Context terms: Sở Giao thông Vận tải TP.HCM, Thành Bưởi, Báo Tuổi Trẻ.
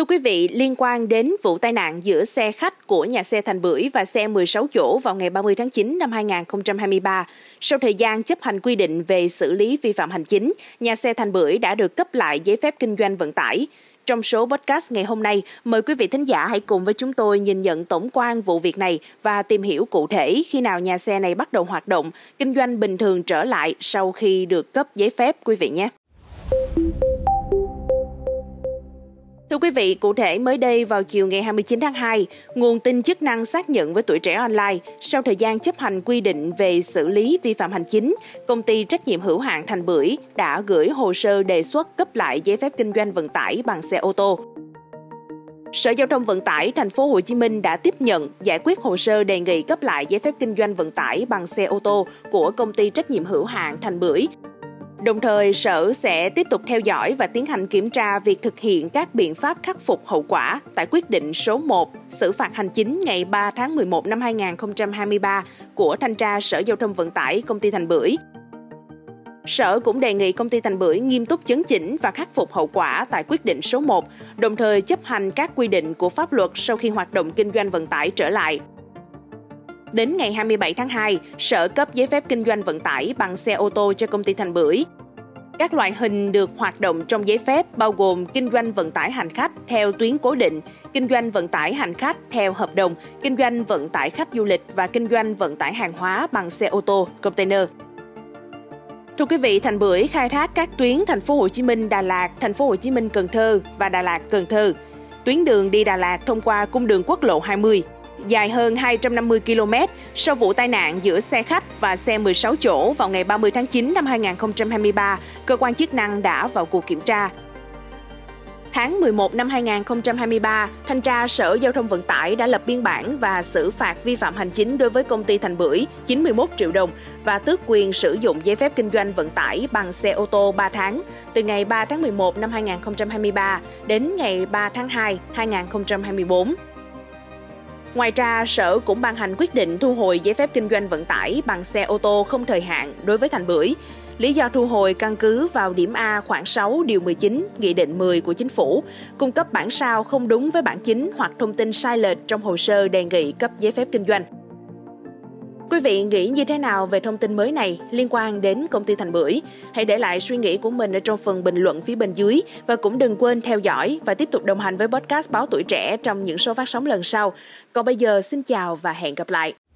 Thưa quý vị, liên quan đến vụ tai nạn giữa xe khách của nhà xe Thành Bưởi và xe 16 chỗ vào ngày 30 tháng 9 năm 2023, sau thời gian chấp hành quy định về xử lý vi phạm hành chính, nhà xe Thành Bưởi đã được cấp lại giấy phép kinh doanh vận tải. Trong số podcast ngày hôm nay, mời quý vị thính giả hãy cùng với chúng tôi nhìn nhận tổng quan vụ việc này và tìm hiểu cụ thể khi nào nhà xe này bắt đầu hoạt động, kinh doanh bình thường trở lại sau khi được cấp giấy phép quý vị nhé. Thưa quý vị, cụ thể mới đây vào chiều ngày 29 tháng 2, nguồn tin chức năng xác nhận với Tuổi Trẻ Online, sau thời gian chấp hành quy định về xử lý vi phạm hành chính, công ty trách nhiệm hữu hạn Thành Bưởi đã gửi hồ sơ đề xuất cấp lại giấy phép kinh doanh vận tải bằng xe ô tô. Sở Giao thông Vận tải TP.HCM đã tiếp nhận giải quyết hồ sơ đề nghị cấp lại giấy phép kinh doanh vận tải bằng xe ô tô của công ty trách nhiệm hữu hạn Thành Bưởi. Đồng thời, Sở sẽ tiếp tục theo dõi và tiến hành kiểm tra việc thực hiện các biện pháp khắc phục hậu quả tại quyết định số 1 xử phạt hành chính ngày 3 tháng 11 năm 2023 của Thanh tra Sở Giao thông Vận tải Công ty Thành Bưởi. Sở cũng đề nghị Công ty Thành Bưởi nghiêm túc chấn chỉnh và khắc phục hậu quả tại quyết định số 1, đồng thời chấp hành các quy định của pháp luật sau khi hoạt động kinh doanh vận tải trở lại. Đến ngày 27 tháng 2, Sở cấp giấy phép kinh doanh vận tải bằng xe ô tô cho công ty Thành Bưởi. Các loại hình được hoạt động trong giấy phép bao gồm kinh doanh vận tải hành khách theo tuyến cố định, kinh doanh vận tải hành khách theo hợp đồng, kinh doanh vận tải khách du lịch và kinh doanh vận tải hàng hóa bằng xe ô tô, container. Thưa quý vị, Thành Bưởi khai thác các tuyến Thành phố Hồ Chí Minh Đà Lạt, Thành phố Hồ Chí Minh Cần Thơ và Đà Lạt Cần Thơ. Tuyến đường đi Đà Lạt thông qua cung đường quốc lộ 20. Dài hơn 250 km sau vụ tai nạn giữa xe khách và xe 16 chỗ vào ngày 30 tháng 9 năm 2023, cơ quan chức năng đã vào cuộc kiểm tra. Tháng 11 năm 2023, Thanh tra Sở Giao thông Vận tải đã lập biên bản và xử phạt vi phạm hành chính đối với công ty Thành Bưởi 91 triệu đồng và tước quyền sử dụng giấy phép kinh doanh vận tải bằng xe ô tô 3 tháng, từ ngày 3 tháng 11 năm 2023 đến ngày 3 tháng 2, 2024. Ngoài ra, Sở cũng ban hành quyết định thu hồi giấy phép kinh doanh vận tải bằng xe ô tô không thời hạn đối với Thành Bưởi. Lý do thu hồi căn cứ vào điểm A khoảng 6 điều 19, Nghị định 10 của Chính phủ, cung cấp bản sao không đúng với bản chính hoặc thông tin sai lệch trong hồ sơ đề nghị cấp giấy phép kinh doanh. Quý vị nghĩ như thế nào về thông tin mới này liên quan đến công ty Thành Bưởi? Hãy để lại suy nghĩ của mình ở trong phần bình luận phía bên dưới và cũng đừng quên theo dõi và tiếp tục đồng hành với podcast Báo Tuổi Trẻ trong những số phát sóng lần sau. Còn bây giờ, xin chào và hẹn gặp lại!